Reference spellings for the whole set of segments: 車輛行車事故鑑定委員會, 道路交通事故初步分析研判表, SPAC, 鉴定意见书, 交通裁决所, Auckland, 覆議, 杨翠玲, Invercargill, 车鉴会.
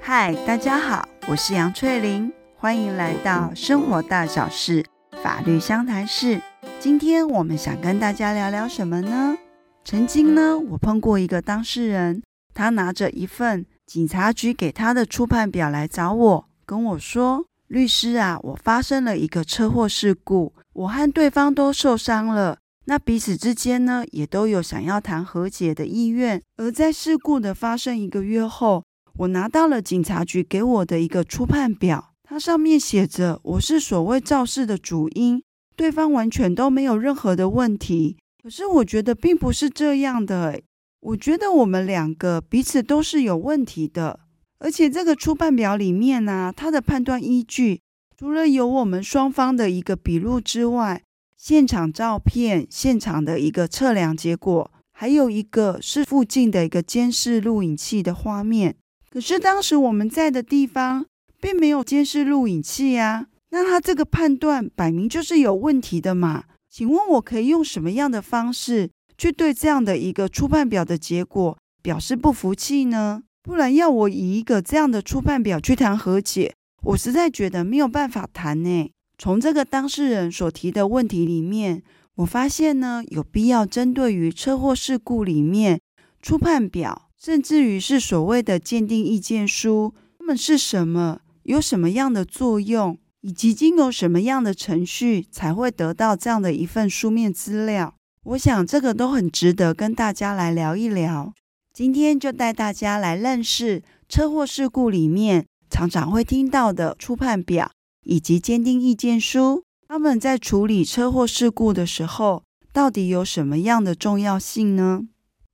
嗨，大家好，我是杨翠玲，欢迎来到生活大小事法律相谈室。今天我们想跟大家聊聊什么呢？曾经呢，我碰过一个当事人，他拿着一份警察局给他的初判表来找我，跟我说，律师啊，我发生了一个车祸事故，我和对方都受伤了，那彼此之间呢，也都有想要谈和解的意愿。而在事故的发生1个月后，我拿到了警察局给我的一个初判表，它上面写着我是所谓肇事的主因，对方完全都没有任何的问题。可是我觉得并不是这样的，我觉得我们2个彼此都是有问题的。而且这个初判表里面啊，它的判断依据除了有我们双方的一个笔录之外，现场照片、现场的一个测量结果，还有一个是附近的一个监视录影器的画面。可是当时我们在的地方并没有监视录影器啊，那他这个判断摆明就是有问题的嘛。请问我可以用什么样的方式去对这样的一个初判表的结果表示不服气呢？不然要我以一个这样的初判表去谈和解，我实在觉得没有办法谈呢。从这个当事人所提的问题里面，我发现呢，有必要针对于车祸事故里面初判表，甚至于是所谓的鉴定意见书，它们是什么，有什么样的作用，以及经由什么样的程序才会得到这样的一份书面资料，我想这个都很值得跟大家来聊一聊。今天就带大家来认识车祸事故里面常常会听到的初判表以及鉴定意见书，他们在处理车祸事故的时候到底有什么样的重要性呢？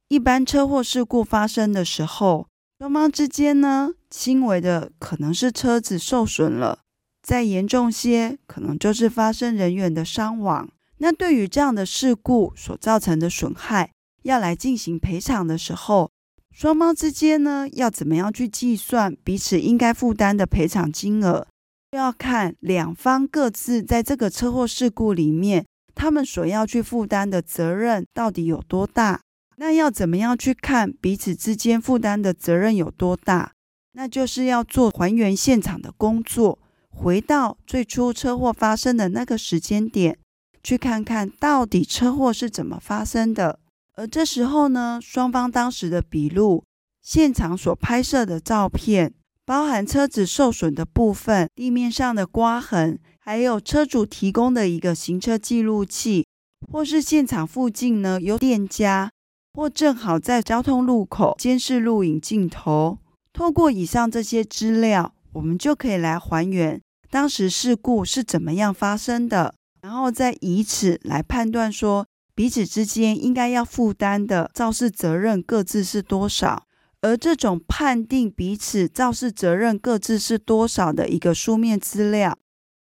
一般车祸事故发生的时候，双方之间呢，轻微的可能是车子受损了，再严重些可能就是发生人员的伤亡。那对于这样的事故所造成的损害要来进行赔偿的时候，双方之间呢，要怎么样去计算彼此应该负担的赔偿金额，要看2方各自在这个车祸事故里面他们所要去负担的责任到底有多大。那要怎么样去看彼此之间负担的责任有多大？那就是要做还原现场的工作，回到最初车祸发生的那个时间点，去看看到底车祸是怎么发生的。而这时候呢，双方当时的笔录、现场所拍摄的照片，包含车子受损的部分、地面上的刮痕，还有车主提供的一个行车记录器，或是现场附近呢有店家，或正好在交通路口监视录影镜头。透过以上这些资料，我们就可以来还原当时事故是怎么样发生的，然后再以此来判断说彼此之间应该要负担的肇事责任各自是多少。而这种判定彼此肇事责任各自是多少的一个书面资料，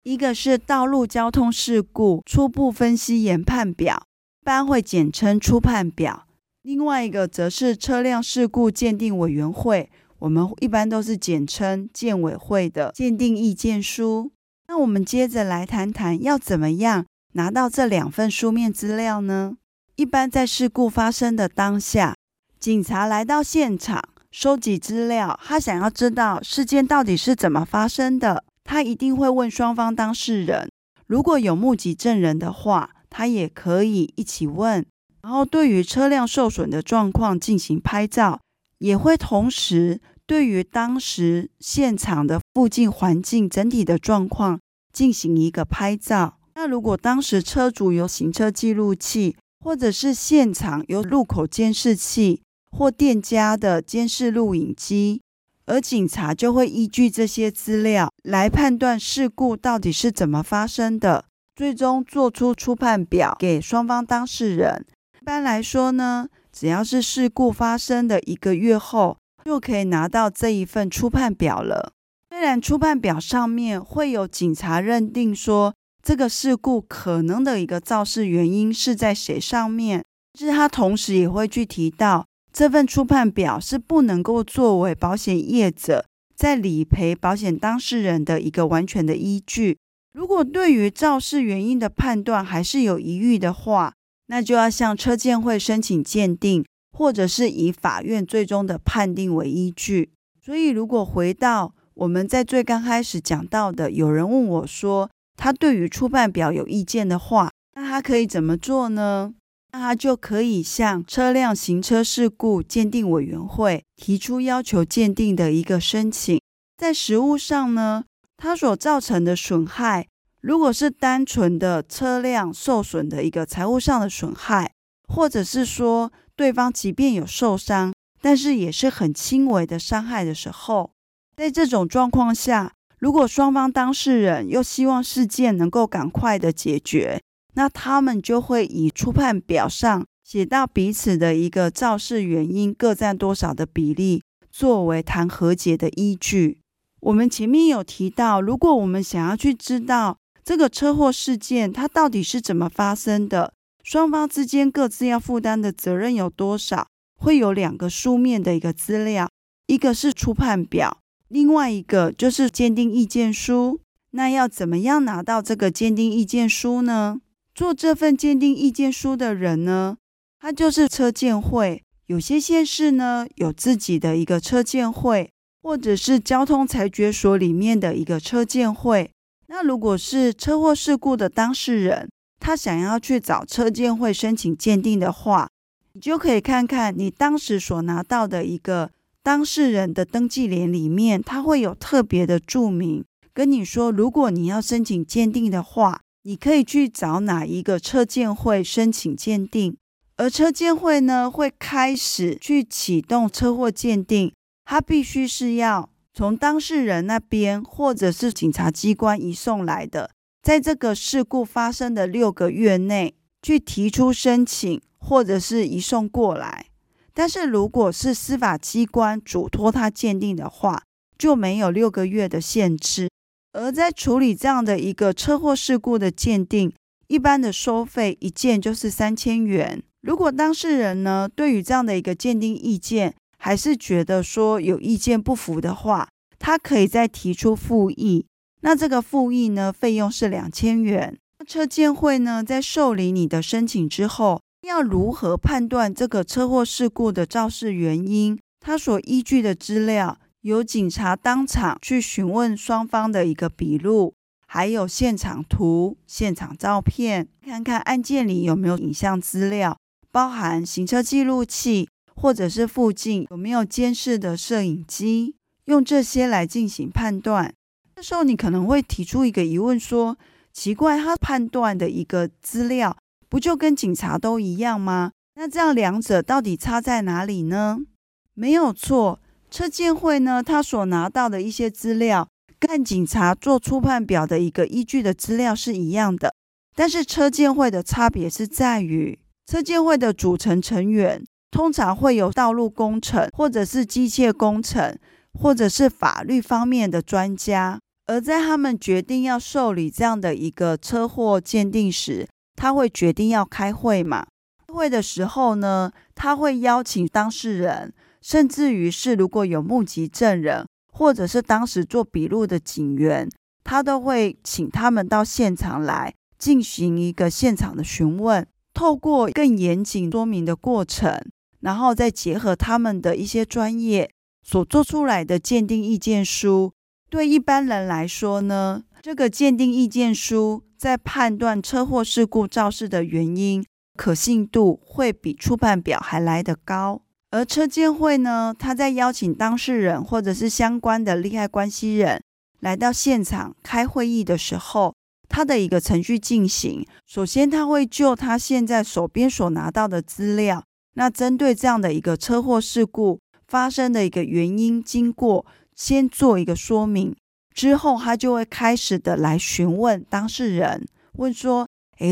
一个是道路交通事故初步分析研判表，一般会简称初判表；另外一个则是车辆事故鉴定委员会，我们一般都是简称鉴委会的鉴定意见书。那我们接着来谈谈要怎么样拿到这2份书面资料呢？一般在事故发生的当下，警察来到现场收集资料，他想要知道事件到底是怎么发生的，他一定会问双方当事人，如果有目击证人的话，他也可以一起问，然后对于车辆受损的状况进行拍照，也会同时对于当时现场的附近环境整体的状况进行一个拍照。那如果当时车主有行车记录器，或者是现场有路口监视器或店家的监视录影机，而警察就会依据这些资料来判断事故到底是怎么发生的，最终做出初判表给双方当事人。一般来说呢，只要是事故发生的1个月后，就可以拿到这一份初判表了。虽然初判表上面会有警察认定说这个事故可能的一个肇事原因是在谁上面，但是他同时也会去提到，这份初判表是不能够作为保险业者在理赔保险当事人的一个完全的依据。如果对于肇事原因的判断还是有疑虑的话，那就要向车鉴会申请鉴定，或者是以法院最终的判定为依据。所以如果回到我们在最刚开始讲到的，有人问我说他对于初判表有意见的话，那他可以怎么做呢？那他就可以向车辆行车事故鉴定委员会提出要求鉴定的一个申请。在实务上呢，它所造成的损害，如果是单纯的车辆受损的一个财务上的损害，或者是说对方即便有受伤，但是也是很轻微的伤害的时候，在这种状况下，如果双方当事人又希望事件能够赶快的解决，那他们就会以初判表上写到彼此的一个肇事原因各占多少的比例，作为谈和解的依据。我们前面有提到，如果我们想要去知道这个车祸事件它到底是怎么发生的，双方之间各自要负担的责任有多少，会有两个书面的一个资料，一个是初判表，另外一个就是鉴定意见书。那要怎么样拿到这个鉴定意见书呢？做这份鉴定意见书的人呢，他就是车鉴会。有些县市呢有自己的一个车鉴会，或者是交通裁决所里面的一个车鉴会。那如果是车祸事故的当事人，他想要去找车鉴会申请鉴定的话，你就可以看看你当时所拿到的一个当事人的登记联里面，他会有特别的注明跟你说，如果你要申请鉴定的话，你可以去找哪一个车鉴会申请鉴定。而车鉴会呢会开始去启动车祸鉴定，他必须是要从当事人那边或者是警察机关移送来的，在这个事故发生的6个月内去提出申请或者是移送过来。但是如果是司法机关嘱托他鉴定的话，就没有6个月的限制。而在处理这样的一个车祸事故的鉴定，一般的收费一件就是3000元。如果当事人呢对于这样的一个鉴定意见还是觉得说有意见不符的话，他可以再提出复议。那这个复议呢，费用是2000元。车鉴会呢，在受理你的申请之后，要如何判断这个车祸事故的肇事原因？他所依据的资料，由警察当场去询问双方的一个笔录，还有现场图、现场照片，看看案件里有没有影像资料，包含行车记录器，或者是附近有没有监视的摄影机，用这些来进行判断。这时候你可能会提出一个疑问说，奇怪，他判断的一个资料不就跟警察都一样吗？那这样两者到底差在哪里呢？没有错，车鉴会呢，他所拿到的一些资料跟警察做初判表的一个依据的资料是一样的，但是车鉴会的差别是在于，车鉴会的组成成员通常会有道路工程或者是机械工程或者是法律方面的专家，而在他们决定要受理这样的一个车祸鉴定时，他会决定要开会嘛。开会的时候呢，他会邀请当事人，甚至于是如果有目击证人或者是当时做笔录的警员，他都会请他们到现场来进行一个现场的询问，透过更严谨说明的过程，然后再结合他们的一些专业所做出来的鉴定意见书。对一般人来说呢，这个鉴定意见书在判断车祸事故肇事的原因可信度会比初判表还来得高。而车鉴会呢，他在邀请当事人或者是相关的利害关系人来到现场开会议的时候，他的一个程序进行，首先他会就他现在手边所拿到的资料，那针对这样的一个车祸事故发生的一个原因经过先做一个说明，之后他就会开始的来询问当事人，问说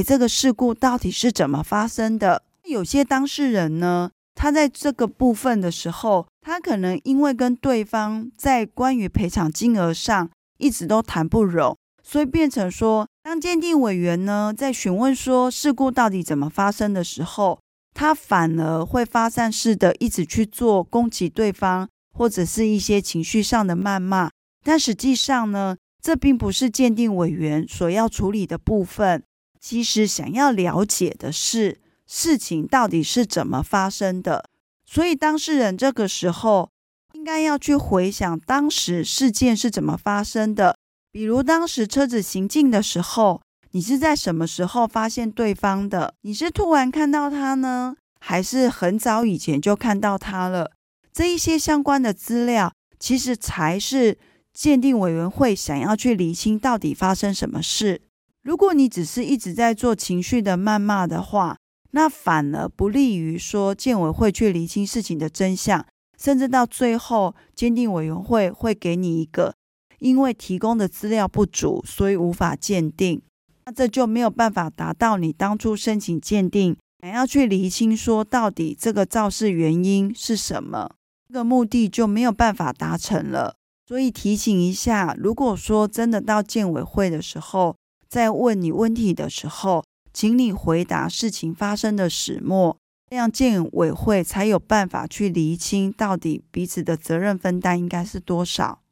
这个事故到底是怎么发生的。有些当事人呢，他在这个部分的时候，他可能因为跟对方在关于赔偿金额上一直都谈不拢，所以变成说，当鉴定委员呢在询问说事故到底怎么发生的时候，他反而会发散式的一直去做攻击对方，或者是一些情绪上的谩骂。但实际上呢，这并不是鉴定委员所要处理的部分。其实想要了解的是事情到底是怎么发生的，所以当事人这个时候应该要去回想当时事件是怎么发生的，比如当时车子行进的时候，你是在什么时候发现对方的？你是突然看到他呢，还是很早以前就看到他了？这一些相关的资料其实才是鉴定委员会想要去厘清到底发生什么事。如果你只是一直在做情绪的谩骂的话，那反而不利于说鉴委会去厘清事情的真相，甚至到最后鉴定委员会会给你一个因为提供的资料不足所以无法鉴定，那这就没有办法达到你当初申请鉴定想要去厘清说到底这个肇事原因是什么，这个目的就没有办法达成了。所以提醒一下，如果说真的到鉴委会的时候，在问你问题的时候，请你回答事情发生的始末，这样鉴委会才有办法去厘清到底彼此的责任分担应该是多少。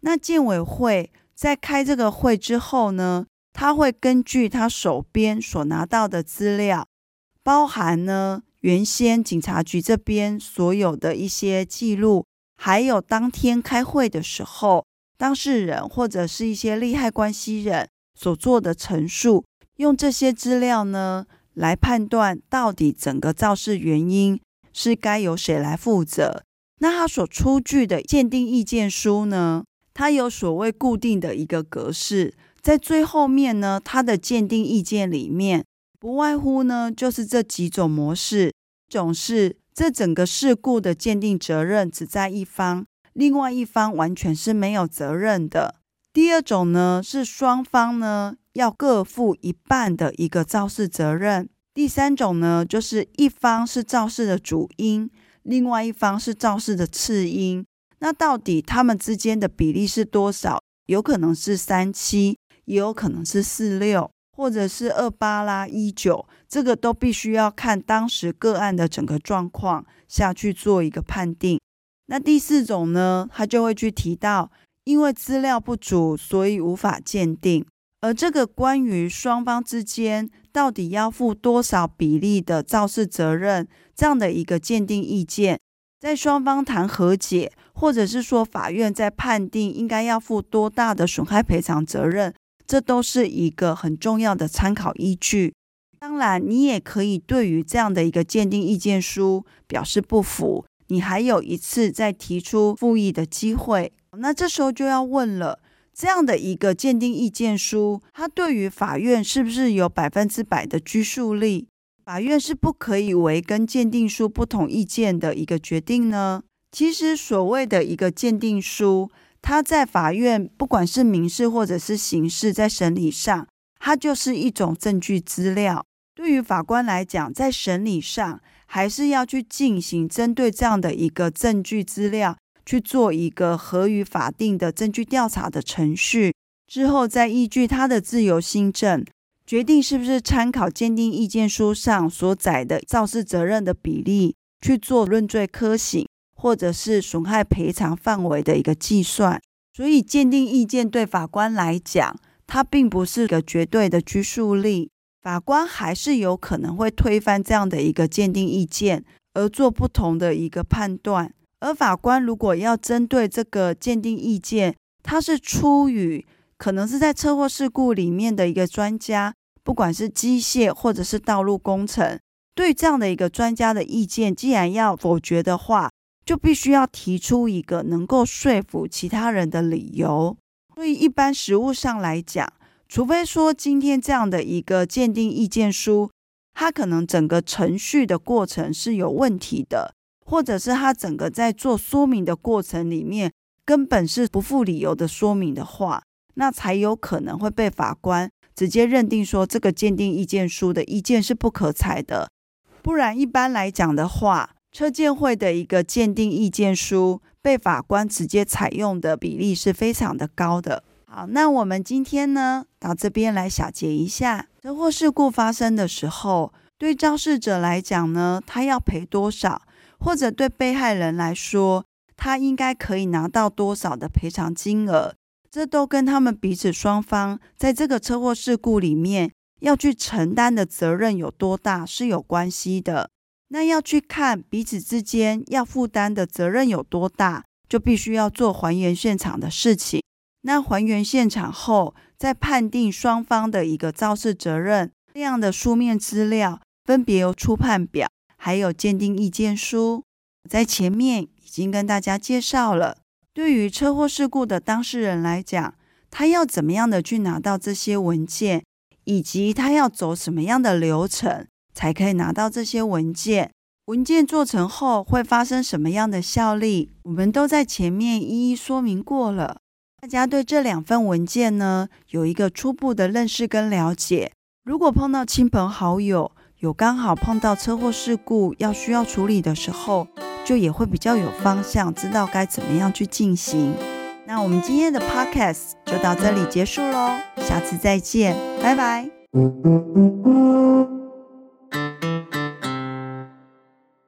那鉴委会在开这个会之后呢，他会根据他手边所拿到的资料，包含呢原先警察局这边所有的一些记录，还有当天开会的时候当事人或者是一些利害关系人所做的陈述，用这些资料呢来判断到底整个肇事原因是该由谁来负责。那他所出具的鉴定意见书呢，他有所谓固定的一个格式，在最后面呢，他的鉴定意见里面不外乎呢就是这几种模式。一种是这整个事故的鉴定责任只在一方，另外一方完全是没有责任的。第二种呢是双方呢要各负一半的一个肇事责任。第三种呢就是一方是肇事的主因，另外一方是肇事的次因，那到底他们之间的比例是多少，有可能是37%，也有可能是46%，或者是28%啦、19%，这个都必须要看当时个案的整个状况下去做一个判定。那第四种呢，他就会去提到，因为资料不足，所以无法鉴定。而这个关于双方之间到底要负多少比例的肇事责任，这样的一个鉴定意见，在双方谈和解，或者是说法院在判定应该要负多大的损害赔偿责任，这都是一个很重要的参考依据。当然你也可以对于这样的一个鉴定意见书表示不服，你还有一次再提出复议的机会。那这时候就要问了，这样的一个鉴定意见书它对于法院是不是有100%的拘束力？法院是不可以为跟鉴定书不同意见的一个决定呢？其实所谓的一个鉴定书，它在法院不管是民事或者是刑事在审理上，它就是一种证据资料。对于法官来讲，在审理上还是要去进行针对这样的一个证据资料去做一个合于法定的证据调查的程序，之后再依据他的自由心证决定是不是参考鉴定意见书上所载的肇事责任的比例去做论罪科刑或者是损害赔偿范围的一个计算。所以鉴定意见对法官来讲，它并不是一个绝对的拘束力，法官还是有可能会推翻这样的一个鉴定意见而做不同的一个判断。而法官如果要针对这个鉴定意见，他是出于可能是在车祸事故里面的一个专家，不管是机械或者是道路工程，对这样的一个专家的意见既然要否决的话，就必须要提出一个能够说服其他人的理由。所以一般实务上来讲，除非说今天这样的一个鉴定意见书它可能整个程序的过程是有问题的，或者是它整个在做说明的过程里面根本是不附理由的说明的话，那才有可能会被法官直接认定说这个鉴定意见书的意见是不可采的。不然一般来讲的话，车鉴会的一个鉴定意见书被法官直接采用的比例是非常的高的。好，那我们今天呢到这边来小结一下，车祸事故发生的时候，对肇事者来讲呢他要赔多少，或者对被害人来说他应该可以拿到多少的赔偿金额，这都跟他们彼此双方在这个车祸事故里面要去承担的责任有多大是有关系的。那要去看彼此之间要负担的责任有多大，就必须要做还原现场的事情。那还原现场后，再判定双方的一个肇事责任，这样的书面资料分别由初判表还有鉴定意见书。我在前面已经跟大家介绍了，对于车祸事故的当事人来讲，他要怎么样的去拿到这些文件，以及他要走什么样的流程才可以拿到这些文件，文件做成后会发生什么样的效力，我们都在前面一一说明过了。大家对这两份文件呢有一个初步的认识跟了解。如果碰到亲朋好友有刚好碰到车祸事故要需要处理的时候，就也会比较有方向，知道该怎么样去进行。那我们今天的 podcast 就到这里结束咯，下次再见，拜拜。